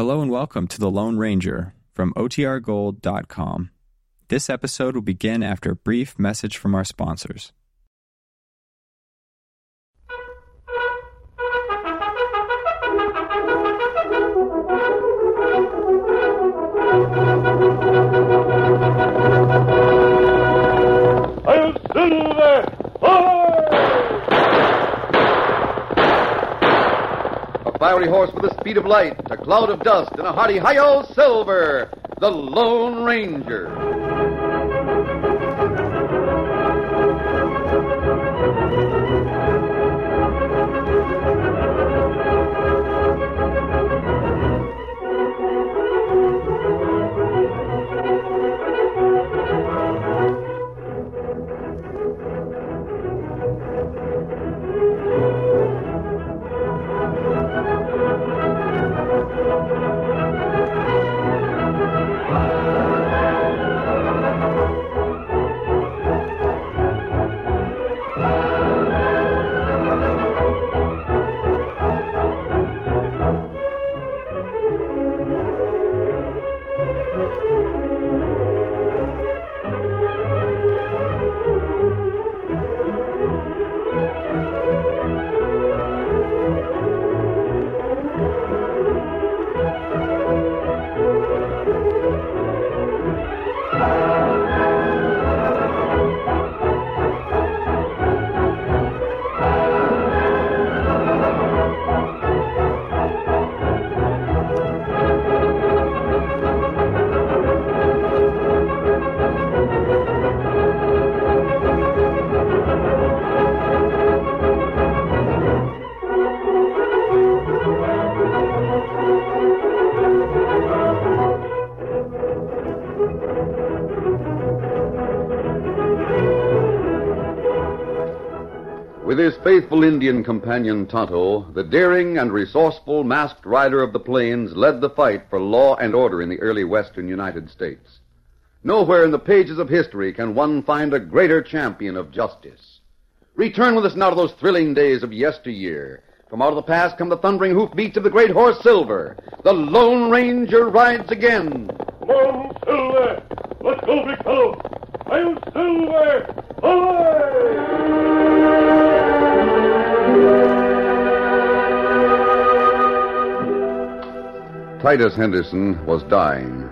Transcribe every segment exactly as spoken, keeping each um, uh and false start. Hello and welcome to The Lone Ranger from O T R gold dot com. This episode will begin after a brief message from our sponsors. Fiery horse with the speed of light, a cloud of dust, and a hearty hi-yo silver, the Lone Ranger. With his faithful Indian companion Tonto, the daring and resourceful masked rider of the plains led the fight for law and order in the early western United States. Nowhere in the pages of history can one find a greater champion of justice. Return with us now to those thrilling days of yesteryear. From out of the past come the thundering hoofbeats of the great horse Silver. The Lone Ranger rides again. Come on, Silver! Let's go, big fellow! I'm Silver! Away! Titus Henderson was dying,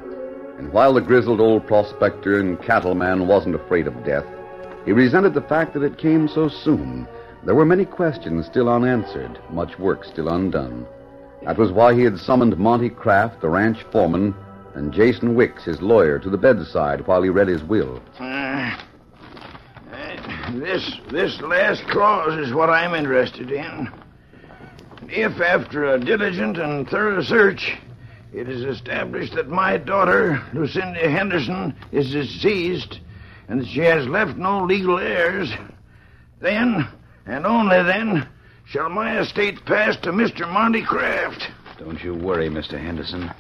and while the grizzled old prospector and cattleman wasn't afraid of death, he resented the fact that it came so soon. There were many questions still unanswered, much work still undone. That was why he had summoned Monty Kraft, the ranch foreman, and Jason Wicks, his lawyer, to the bedside while he read his will. Uh, this, this last clause is what I'm interested in. If, after a diligent and thorough search, it is established that my daughter, Lucinda Henderson, is deceased and that she has left no legal heirs, then, and only then, shall my estate pass to Mister Monty Kraft. Don't you worry, Mister Henderson.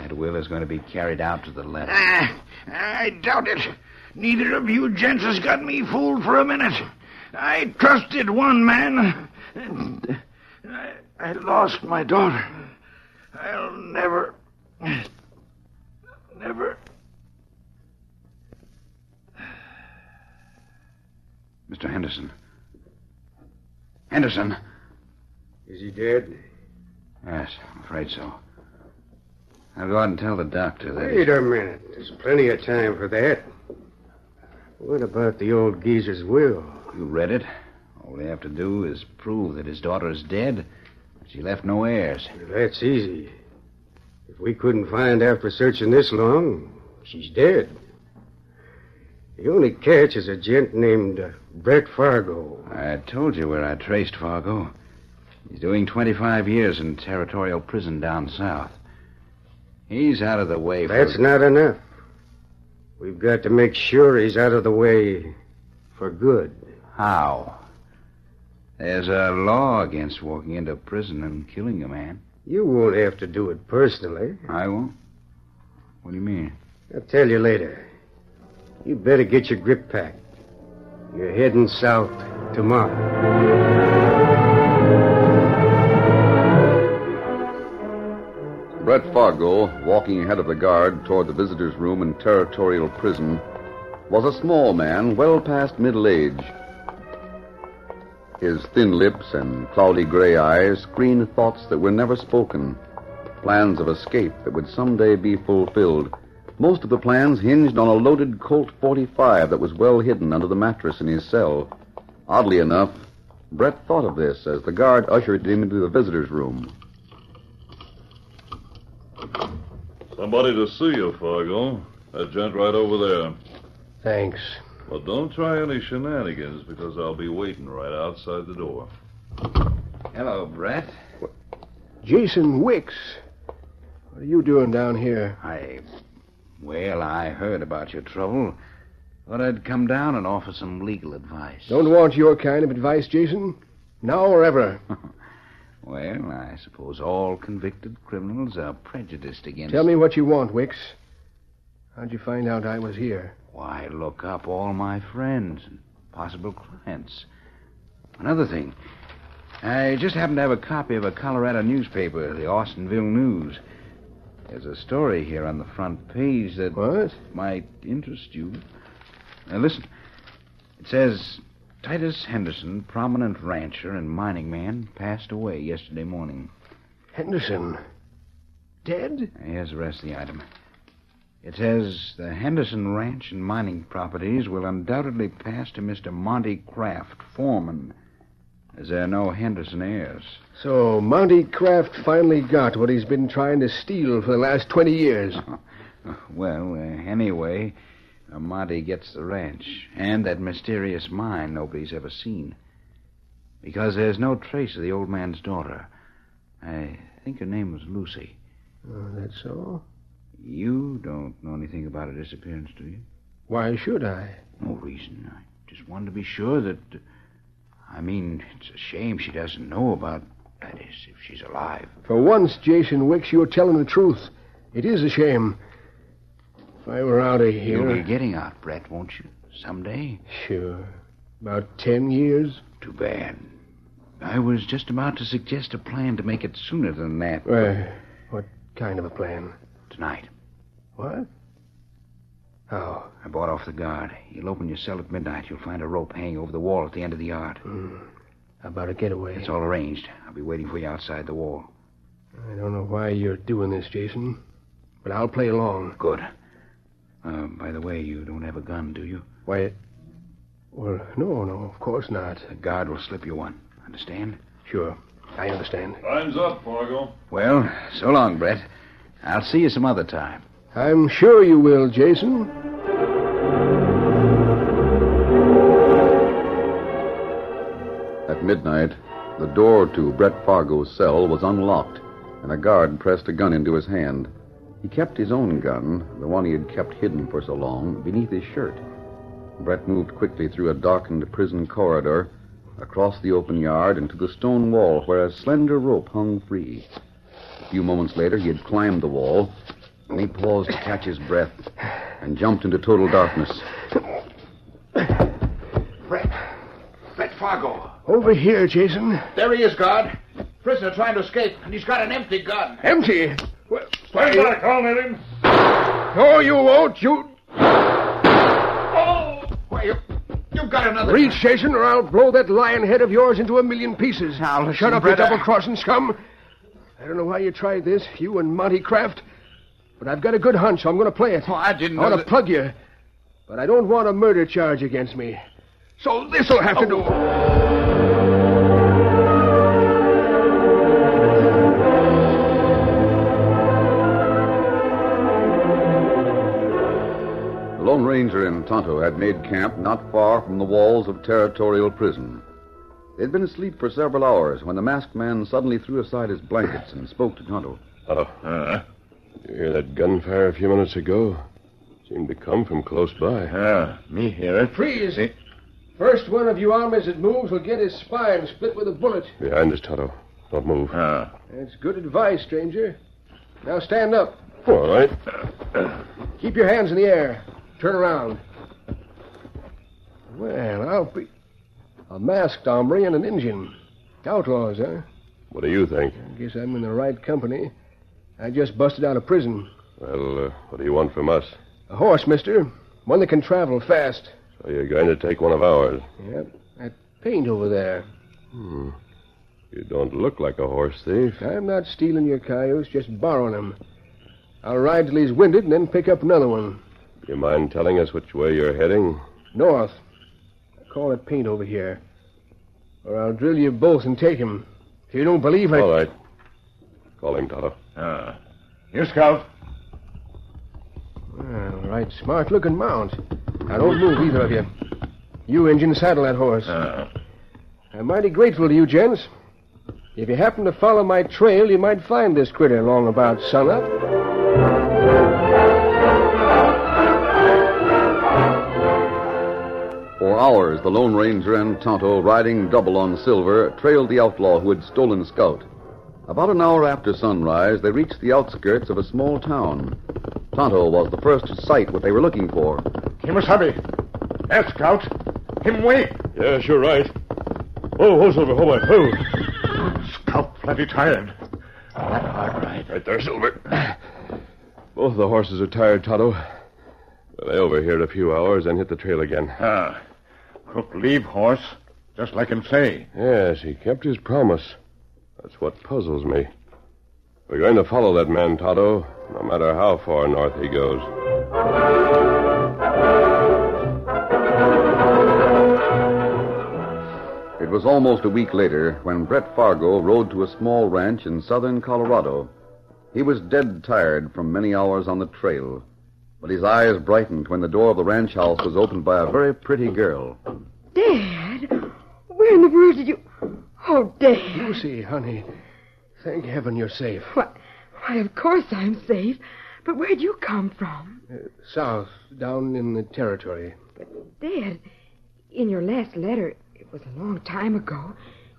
That will is going to be carried out to the letter. Uh, I doubt it. Neither of you gents has got me fooled for a minute. I trusted one man, and I, I lost my daughter. I'll never... Never... Mister Henderson. Henderson. Is he dead? Yes, I'm afraid so. I'll go out and tell the doctor that... Wait a minute. There's plenty of time for that. What about the old geezer's will? You read it? All they have to do is prove that his daughter is dead and she left no heirs. That's easy. If we couldn't find after searching this long, she's dead. The only catch is a gent named uh, Brett Fargo. I told you where I traced Fargo. He's doing twenty-five years in territorial prison down south. He's out of the way for... That's not enough. We've got to make sure he's out of the way for good. How? There's a law against walking into prison and killing a man. You won't have to do it personally. I won't? What do you mean? I'll tell you later. You better get your grip packed. You're heading south tomorrow. Brett Fargo, walking ahead of the guard toward the visitor's room in Territorial Prison, was a small man, well past middle age. His thin lips and cloudy gray eyes screened thoughts that were never spoken, plans of escape that would someday be fulfilled. Most of the plans hinged on a loaded Colt forty-five that was well hidden under the mattress in his cell. Oddly enough, Brett thought of this as the guard ushered him into the visitor's room. Somebody to see you, Fargo. That gent right over there. Thanks. But don't try any shenanigans, because I'll be waiting right outside the door. Hello, Brett. What? Jason Wicks. What are you doing down here? I... Well, I heard about your trouble. Thought I'd come down and offer some legal advice. Don't want your kind of advice, Jason. Now or ever. Well, I suppose all convicted criminals are prejudiced against... Tell me what you want, Wicks. How'd you find out I was here? Why, look up all my friends and possible clients. Another thing, I just happen to have a copy of a Colorado newspaper, the Austinville News. There's a story here on the front page that... What? ...might interest you. Now, listen. It says, Titus Henderson, prominent rancher and mining man, passed away yesterday morning. Henderson? Dead? Here's the rest of the item. It says, the Henderson Ranch and mining properties will undoubtedly pass to Mister Monty Kraft, foreman, as there are no Henderson heirs. So Monty Kraft finally got what he's been trying to steal for the last twenty years. Well, uh, anyway, uh, Monty gets the ranch and that mysterious mine nobody's ever seen, because there's no trace of the old man's daughter. I think her name was Lucy. Oh, that's so? You don't know anything about her disappearance, do you? Why should I? No reason. I just wanted to be sure that... Uh, I mean, it's a shame she doesn't know about, that is, if she's alive. For once, Jason Wicks, you're telling the truth. It is a shame. If I were out of here... You'll be getting out, Brett, won't you? Someday? Sure. About ten years. Too bad. I was just about to suggest a plan to make it sooner than that. Well, what kind of a plan? Tonight. What? Oh. I bought off the guard. You'll open your cell at midnight. You'll find a rope hanging over the wall at the end of the yard. Mm. How about a getaway? It's all arranged. I'll be waiting for you outside the wall. I don't know why you're doing this, Jason, but I'll play along. Good. Uh, by the way, you don't have a gun, do you? Why, well, no, no, of course not. The guard will slip you one. Understand? Sure. I understand. Time's up, Fargo. Well, so long, Brett. I'll see you some other time. I'm sure you will, Jason. At midnight, the door to Brett Fargo's cell was unlocked, and a guard pressed a gun into his hand. He kept his own gun, the one he had kept hidden for so long, beneath his shirt. Brett moved quickly through a darkened prison corridor, across the open yard, into the stone wall where a slender rope hung free. A few moments later, he had climbed the wall, and he paused to catch his breath and jumped into total darkness. Brett. Brett Fargo. Over here, Jason. There he is, guard. Prisoner trying to escape, and he's got an empty gun. Empty? Well, stand back. I'll hit him. No, you won't. You... Oh! Why, you... You've got another... Reach, gun. Jason, or I'll blow that lion head of yours into a million pieces. Now, listen, shut up, Brett, you double-crossing scum. I don't know why you tried this, you and Monty Kraft... But I've got a good hunch, so I'm going to play it. Oh, I didn't know I want that... to plug you, but I don't want a murder charge against me. So this'll have oh. to do. The Lone Ranger and Tonto had made camp not far from the walls of Territorial Prison. They'd been asleep for several hours when the masked man suddenly threw aside his blankets and spoke to Tonto. Oh, uh You hear that gunfire a few minutes ago? Seemed to come from close by. Ah, me hear it. Freeze! Hey. First one of you armies that moves will get his spine split with a bullet. Behind us, Tonto. Don't move. Ah. That's good advice, stranger. Now stand up. All right. Keep your hands in the air. Turn around. Well, I'll be... A masked hombre and an Indian. Outlaws, huh? What do you think? I guess I'm in the right company. I just busted out of prison. Well, uh, what do you want from us? A horse, mister. One that can travel fast. So you're going to take one of ours? Yep. That paint over there. Hmm. You don't look like a horse thief. I'm not stealing your coyotes, just borrowing them. I'll ride till he's winded and then pick up another one. Do you mind telling us which way you're heading? North. I call it paint over here. Or I'll drill you both and take him. If you don't believe I... All right. Call him, Toto. Ah. Here, Scout. Well, right smart-looking mount. Now, don't move, either of you. You, Injun, saddle that horse. Ah. I'm mighty grateful to you, gents. If you happen to follow my trail, you might find this critter long about sunup. For hours, the Lone Ranger and Tonto, riding double on Silver, trailed the outlaw who had stolen Scout. About an hour after sunrise, they reached the outskirts of a small town. Tonto was the first to sight what they were looking for. Kimasabi, that's Scout. Him way. Yes, you're right. Oh, ho, Silver, ho, ho. Scout plenty tired. All right, all right. Right there, Silver. Both of the horses are tired, Tonto. Well, they overheard a few hours and hit the trail again. Ah, crook leave horse, just like him say. Yes, he kept his promise. That's what puzzles me. We're going to follow that man, Tonto, no matter how far north he goes. It was almost a week later when Brett Fargo rode to a small ranch in southern Colorado. He was dead tired from many hours on the trail, but his eyes brightened when the door of the ranch house was opened by a very pretty girl. Dad, where in the world did you... Oh, Dad. Lucy, honey, thank heaven you're safe. Why, why, of course I'm safe. But where'd you come from? Uh, south, down in the territory. But, Dad, in your last letter, it was a long time ago,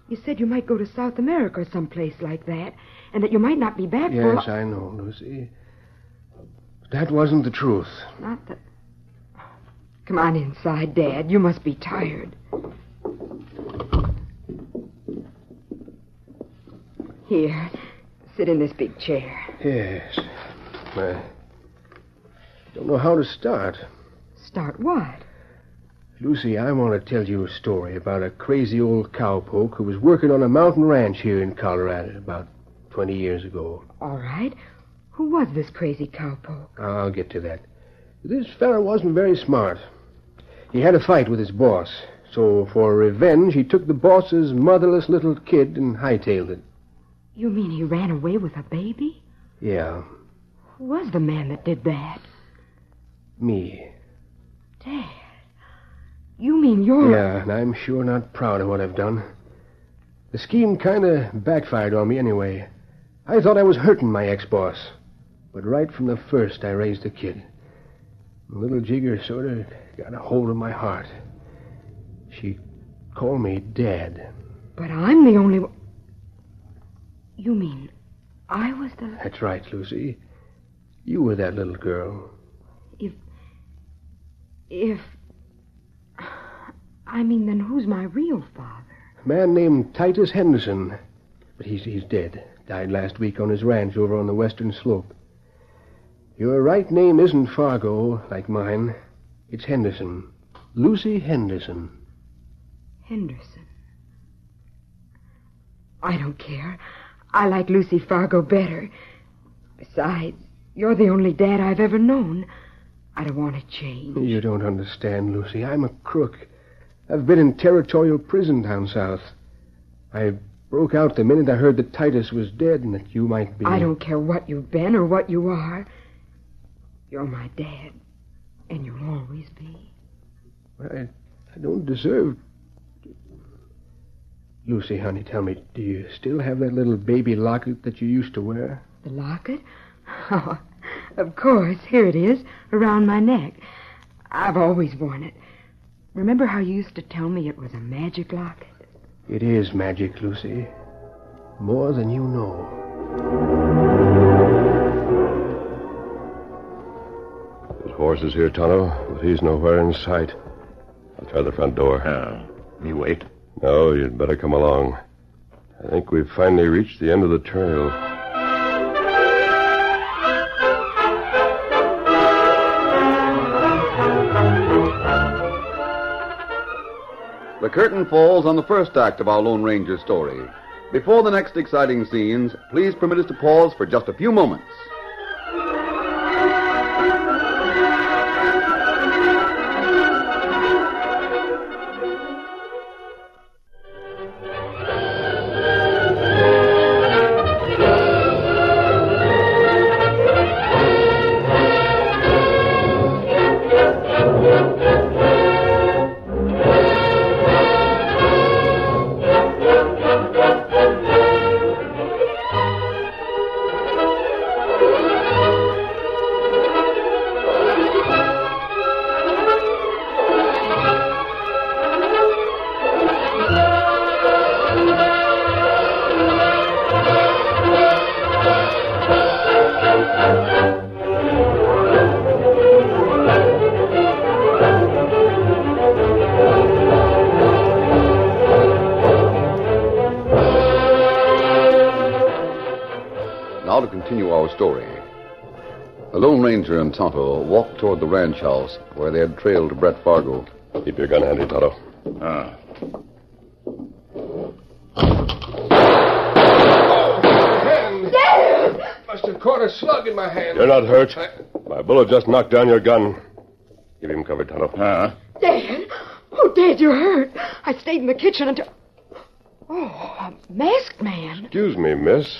you said you might go to South America or someplace like that, and that you might not be back yes, for... Yes, I know, Lucy. But that wasn't the truth. Not the... Come on inside, Dad. You must be tired. Here, sit in this big chair. Yes. I don't know how to start. Start what? Lucy, I want to tell you a story about a crazy old cowpoke who was working on a mountain ranch here in Colorado about twenty years ago. All right. Who was this crazy cowpoke? I'll get to that. This fellow wasn't very smart. He had a fight with his boss, so for revenge he took the boss's motherless little kid and hightailed it. You mean he ran away with a baby? Yeah. Who was the man that did that? Me. Dad, you mean you're... Yeah, and I'm sure not proud of what I've done. The scheme kind of backfired on me anyway. I thought I was hurting my ex-boss. But right from the first, I raised the kid. The little jigger sort of got a hold of my heart. She called me Dad. But I'm the only one... You mean I was the... That's right, Lucy. You were that little girl. If... If... I mean, then who's my real father? A man named Titus Henderson. But he's, he's dead. Died last week on his ranch over on the western slope. Your right name isn't Fargo, like mine. It's Henderson. Lucy Henderson. Henderson. I don't care. I like Lucy Fargo better. Besides, you're the only dad I've ever known. I don't want to change. You don't understand, Lucy. I'm a crook. I've been in territorial prison down south. I broke out the minute I heard that Titus was dead and that you might be... I don't care what you've been or what you are. You're my dad, and you'll always be. Well, I, I don't deserve... Lucy, honey, tell me, do you still have that little baby locket that you used to wear? The locket? Oh, of course. Here it is, around my neck. I've always worn it. Remember how you used to tell me it was a magic locket? It is magic, Lucy. More than you know. His horse is here, Tonto, but he's nowhere in sight. I'll try the front door. Uh, me wait. No, you'd better come along. I think we've finally reached the end of the trail. the curtain falls on the first act of our Lone Ranger story. Before the next exciting scenes, please permit us to pause for just a few moments. Continue our story. The Lone Ranger and Tonto walked toward the ranch house where they had trailed Brett Fargo. Keep your gun handy, Tonto. Ah. Oh, Dad! Must have caught a slug in my hand. You're not hurt. I... My bullet just knocked down your gun. Give him cover, Tonto. Ah. Dad! Oh, Dad, you're hurt. I stayed in the kitchen until... Oh, a masked man. Excuse me, miss.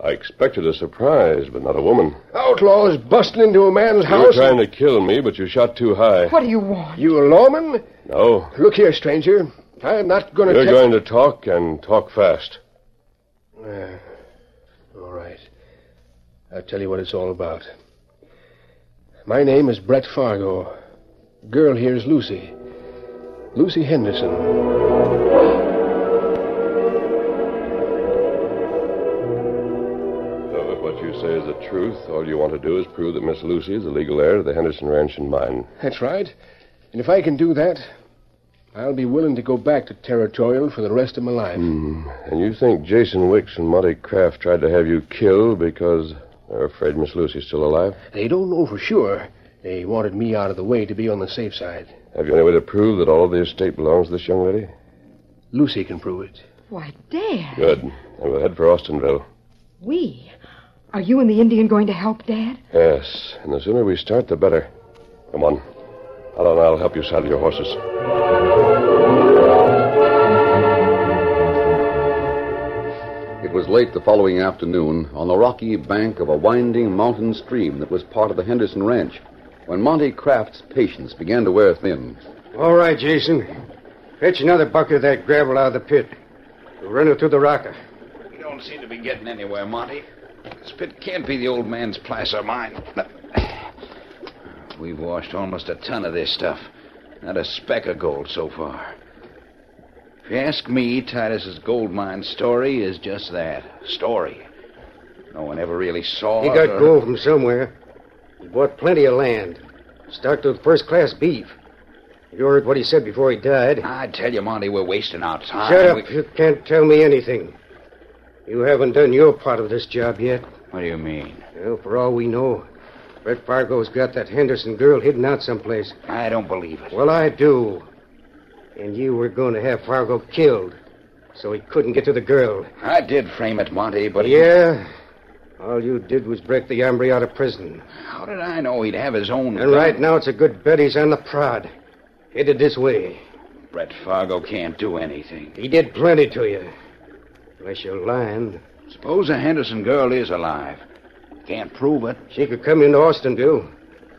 I expected a surprise, but not a woman. Outlaws busting into a man's you house? You were trying and... to kill me, but you shot too high. What do you want? You a lawman? No. Look here, stranger. I'm not going to... You're ta- going to talk, and talk fast. Uh, all right. I'll tell you what it's all about. My name is Brett Fargo. Girl here's Lucy. Lucy Henderson. Is the truth. All you want to do is prove that Miss Lucy is the legal heir to the Henderson Ranch and mine. That's right. And if I can do that, I'll be willing to go back to Territorial for the rest of my life. Mm. And you think Jason Wicks and Monty Kraft tried to have you killed because they're afraid Miss Lucy's still alive? They don't know for sure. They wanted me out of the way to be on the safe side. Have you any way to prove that all of the estate belongs to this young lady? Lucy can prove it. Why, Dad. Good. And we'll head for Austinville. We... Are you and the Indian going to help, Dad? Yes, and the sooner we start, the better. Come on. I'll and I'll help you saddle your horses. It was late the following afternoon on the rocky bank of a winding mountain stream that was part of the Henderson Ranch when Monty Kraft's patience began to wear thin. All right, Jason. Fetch another bucket of that gravel out of the pit. We'll run it through the rocker. We don't seem to be getting anywhere, Monty. This pit can't be the old man's placer mine. We've washed almost a ton of this stuff. Not a speck of gold so far. If you ask me, Titus's gold mine story is just that. Story. No one ever really saw it. He got or... gold from somewhere. He bought plenty of land. Stocked with first-class beef. You heard what he said before he died. I tell you, Monty, we're wasting our time. Shut up. We... You can't tell me anything. You haven't done your part of this job yet. What do you mean? Well, for all we know, Brett Fargo's got that Henderson girl hidden out someplace. I don't believe it. Well, I do. And you were going to have Fargo killed, so he couldn't get to the girl. I did frame it, Monty, but... Yeah? He... All you did was break the hombre out of prison. How did I know he'd have his own... And thing? Right now, it's a good bet he's on the prod. Headed this way. Brett Fargo can't do anything. He did plenty to you. Unless you're lying. Suppose the Henderson girl is alive. Can't prove it. She could come into Austinville.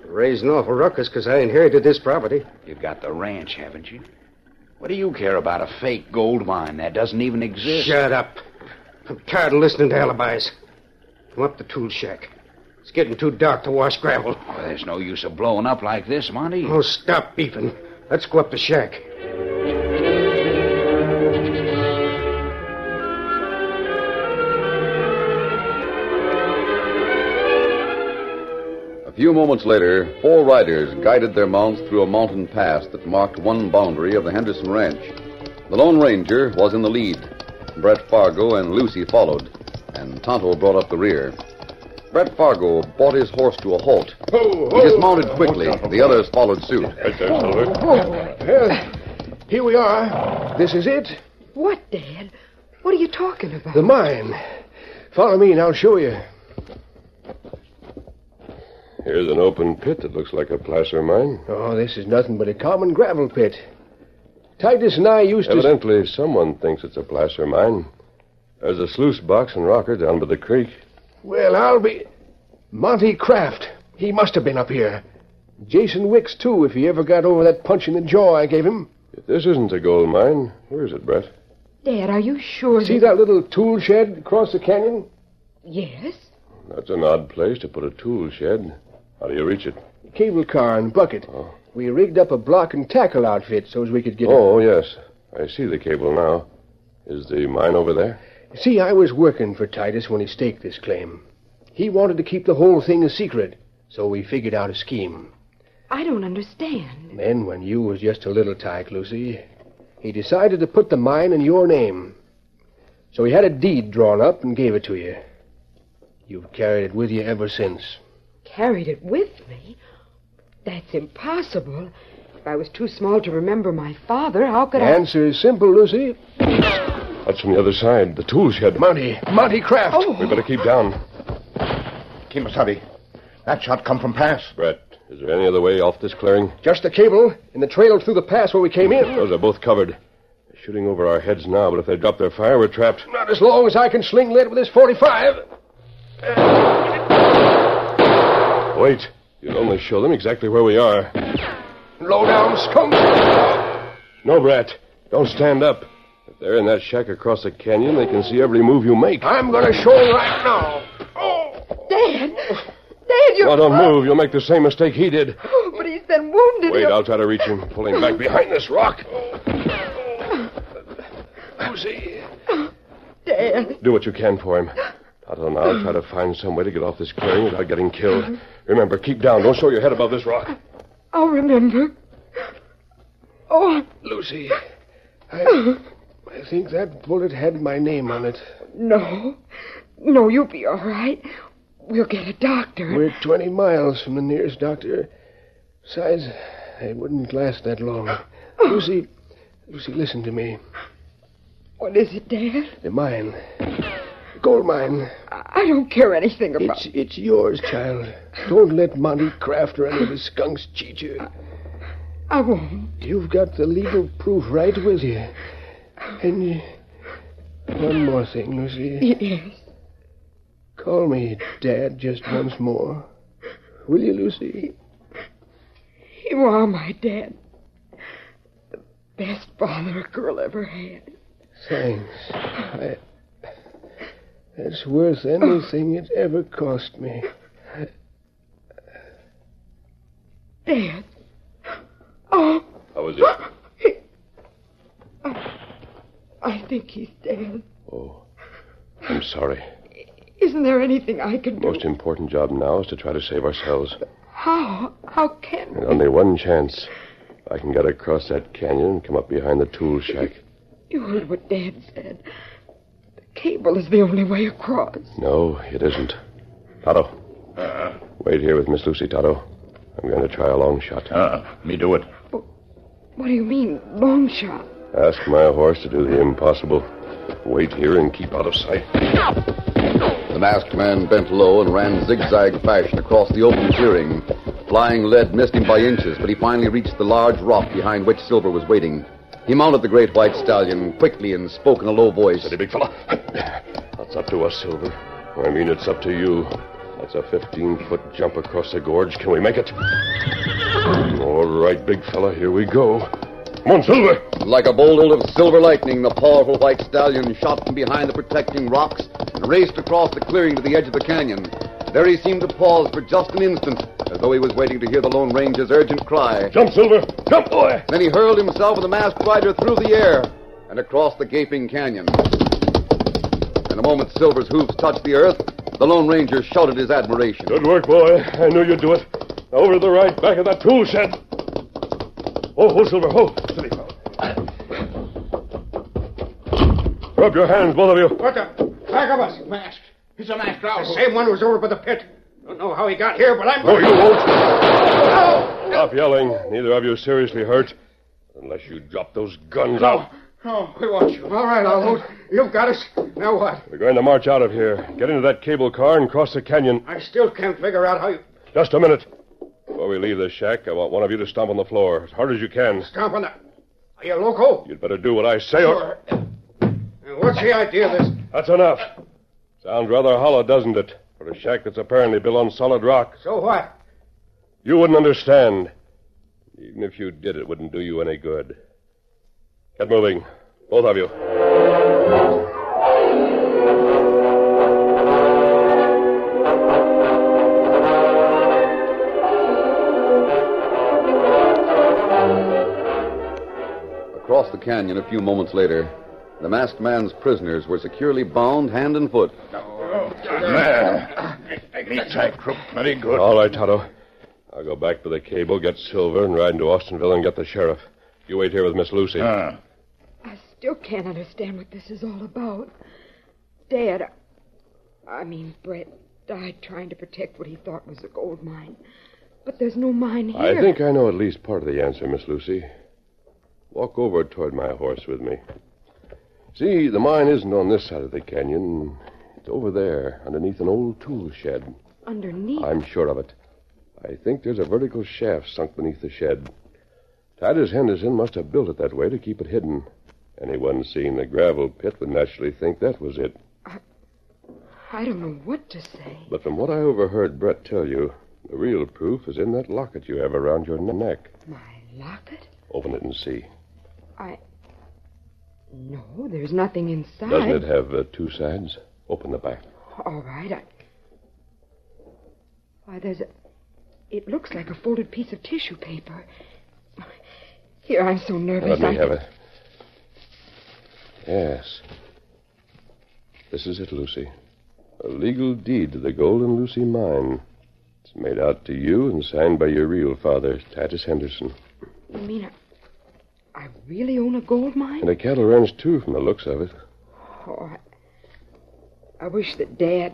Raise an awful ruckus because I inherited this property. You've got the ranch, haven't you? What do you care about a fake gold mine that doesn't even exist? Shut up. I'm tired of listening to alibis. Come up the tool shack. It's getting too dark to wash gravel. Oh, there's no use of blowing up like this, Monty. Oh, stop beefing. Let's go up the shack. A few moments later, four riders guided their mounts through a mountain pass that marked one boundary of the Henderson Ranch. The Lone Ranger was in the lead. Brett Fargo and Lucy followed, and Tonto brought up the rear. Brett Fargo brought his horse to a halt. He dismounted quickly. The others followed suit. Right there, Silver. Here we are. This is it. What, Dad? What are you talking about? The mine. Follow me and I'll show you. Here's an open pit that looks like a placer mine. Oh, this is nothing but a common gravel pit. Titus and I used Evidently, to... Evidently, someone thinks it's a placer mine. There's a sluice box and rocker down by the creek. Well, I'll be... Monty Kraft. He must have been up here. Jason Wicks, too, if he ever got over that punch in the jaw I gave him. If this isn't a gold mine, where is it, Brett? Dad, are you sure? See that... that little tool shed across the canyon? Yes. That's an odd place to put a tool shed. How do you reach it? Cable car and bucket. Oh. We rigged up a block and tackle outfit so as we could get... Oh, it. Yes. I see the cable now. Is the mine over there? See, I was working for Titus when he staked this claim. He wanted to keep the whole thing a secret, so we figured out a scheme. I don't understand. Then, when you was just a little tyke, Lucy, he decided to put the mine in your name. So he had a deed drawn up and gave it to you. You've carried it with you ever since. Carried it with me? That's impossible. If I was too small to remember my father, how could I... The answer is simple, Lucy. That's from the other side, the tool shed. Monty, Monty Kraft. Oh. We better keep down. Kimasabi, that shot come from pass. Brett, is there any other way off this clearing? Just the cable and the trail through the pass where we came in. Those are both covered. They're shooting over our heads now, but if they drop their fire, we're trapped. Not as long as I can sling lead with this forty-five. Uh... Wait. You'll only show them exactly where we are. Low down, skunk! No, Brett. Don't stand up. If they're in that shack across the canyon, they can see every move you make. I'm going to show them right now. Oh! Dad! Dad, you're... No, don't move. You'll make the same mistake he did. Oh, but he's been wounded. Wait, he'll... I'll try to reach him. Pull him back behind this rock. Lucy. Dad. Do what you can for him. I don't know. I'll try to find some way to get off this clearing without getting killed. Remember, keep down. Don't show your head above this rock. I'll remember. Oh. Lucy, I, I think that bullet had my name on it. No. No, you'll be all right. We'll get a doctor. We're twenty miles from the nearest doctor. Besides, it wouldn't last that long. Lucy, Lucy, listen to me. What is it, Dad? The mine. Gold mine. I don't care anything about it. It's yours, child. Don't let Monty Kraft or any of his skunks cheat you. I, I won't. You've got the legal proof right with you. And you... one more thing, Lucy. Yes. Call me Dad just once more. Will you, Lucy? You are my dad. The best father a girl ever had. Thanks. I... That's worth anything it ever cost me. Dad. Oh. How was it? I, I think he's dead. Oh, I'm sorry. Isn't there anything I can do? The most important job now is to try to save ourselves. How? How can we? And only one chance. I can get across that canyon and come up behind the tool shack. You heard what Dad said. Cable is the only way across. No, it isn't. Toto. Uh, Wait here with Miss Lucy, Toto. I'm going to try a long shot. Uh, me do it. Well, what do you mean, long shot? Ask my horse to do the impossible. Wait here and keep out of sight. The masked man bent low and ran zigzag fashion across the open clearing. Flying lead missed him by inches, but he finally reached the large rock behind which Silver was waiting. He mounted the great white stallion quickly and spoke in a low voice. Steady, big fella. That's up to us, Silver. I mean, it's up to you. That's a fifteen-foot jump across the gorge. Can we make it? All right, big fella, here we go. Come on, Silver. Like a bolt of silver lightning, the powerful white stallion shot from behind the protecting rocks and raced across the clearing to the edge of the canyon. There he seemed to pause for just an instant, as though he was waiting to hear the Lone Ranger's urgent cry. Jump, Silver! Jump, boy! Then he hurled himself with the masked rider through the air and across the gaping canyon. In a moment, Silver's hooves touched the earth. The Lone Ranger shouted his admiration. Good work, boy. I knew you'd do it. Now over to the right, back of that tool shed. Oh, ho, Silver, ho. Silly fellow. Rub your hands, both of you. What the? Back of us, masked. He's a masked row. The same one who was over by the pit. Don't know how he got here, but I'm... No, you won't. Stop yelling. Neither of you seriously hurt. Unless you drop those guns out. No, we want you. All right, I'll hold. You've got us. Now what? We're going to march out of here, get into that cable car, and cross the canyon. I still can't figure out how you... Just a minute. Before we leave this shack, I want one of you to stomp on the floor as hard as you can. Stomp on the... Are you loco? You'd better do what I say or... Sure. What's the idea of this? That's enough. Sounds rather hollow, doesn't it? For a shack that's apparently built on solid rock. So what? You wouldn't understand. Even if you did, it wouldn't do you any good. Get moving, both of you. Across the canyon a few moments later, the masked man's prisoners were securely bound hand and foot. Oh, man. Meat sack crook plenty good. All right, Toto. I'll go back to the cable, get Silver, and ride into Austinville and get the sheriff. You wait here with Miss Lucy. Ah. I still can't understand what this is all about. Dad, I mean, Brett died trying to protect what he thought was a gold mine. But there's no mine here. I think I know at least part of the answer, Miss Lucy. Walk over toward my horse with me. See, the mine isn't on this side of the canyon. It's over there, underneath an old tool shed. Underneath? I'm sure of it. I think there's a vertical shaft sunk beneath the shed. Titus Henderson must have built it that way to keep it hidden. Anyone seeing the gravel pit would naturally think that was it. I, I don't know what to say. But from what I overheard Brett tell you, the real proof is in that locket you have around your neck. My locket? Open it and see. I... No, there's nothing inside. Doesn't it have uh, two sides? Open the back. All right. I... Why, there's a... It looks like a folded piece of tissue paper. Here, I'm so nervous. Let me I... have it. Yes. This is it, Lucy. A legal deed to the Golden Lucy Mine. It's made out to you and signed by your real father, Titus Henderson. You mean I... I really own a gold mine? And a cattle ranch, too, from the looks of it. Oh, I, I wish that Dad,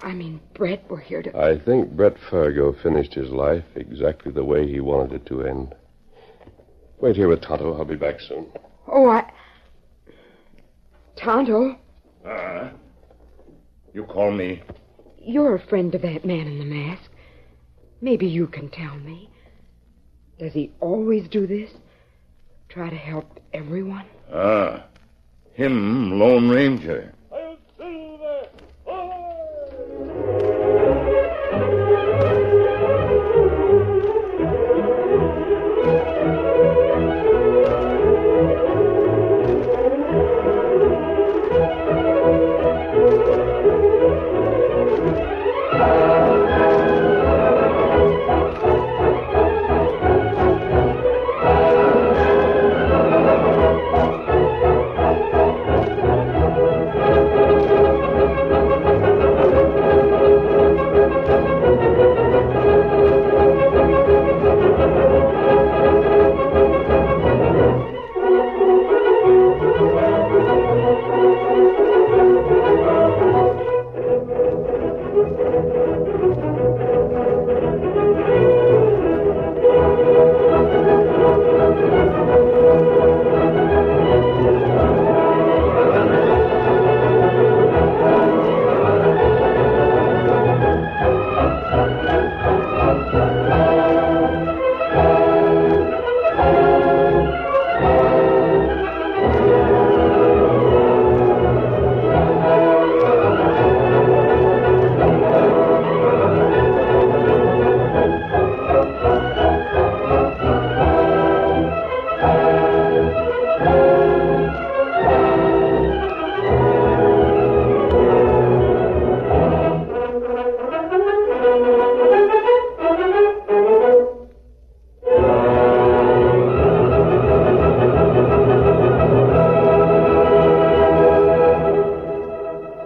I mean Brett, were here to... I think Brett Fargo finished his life exactly the way he wanted it to end. Wait here with Tonto. I'll be back soon. Oh, I... Tonto? Uh-huh. You call me? You're a friend of that man in the mask. Maybe you can tell me. Does he always do this? Try to help everyone? Ah, him, Lone Ranger. I'll see that.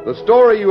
The story you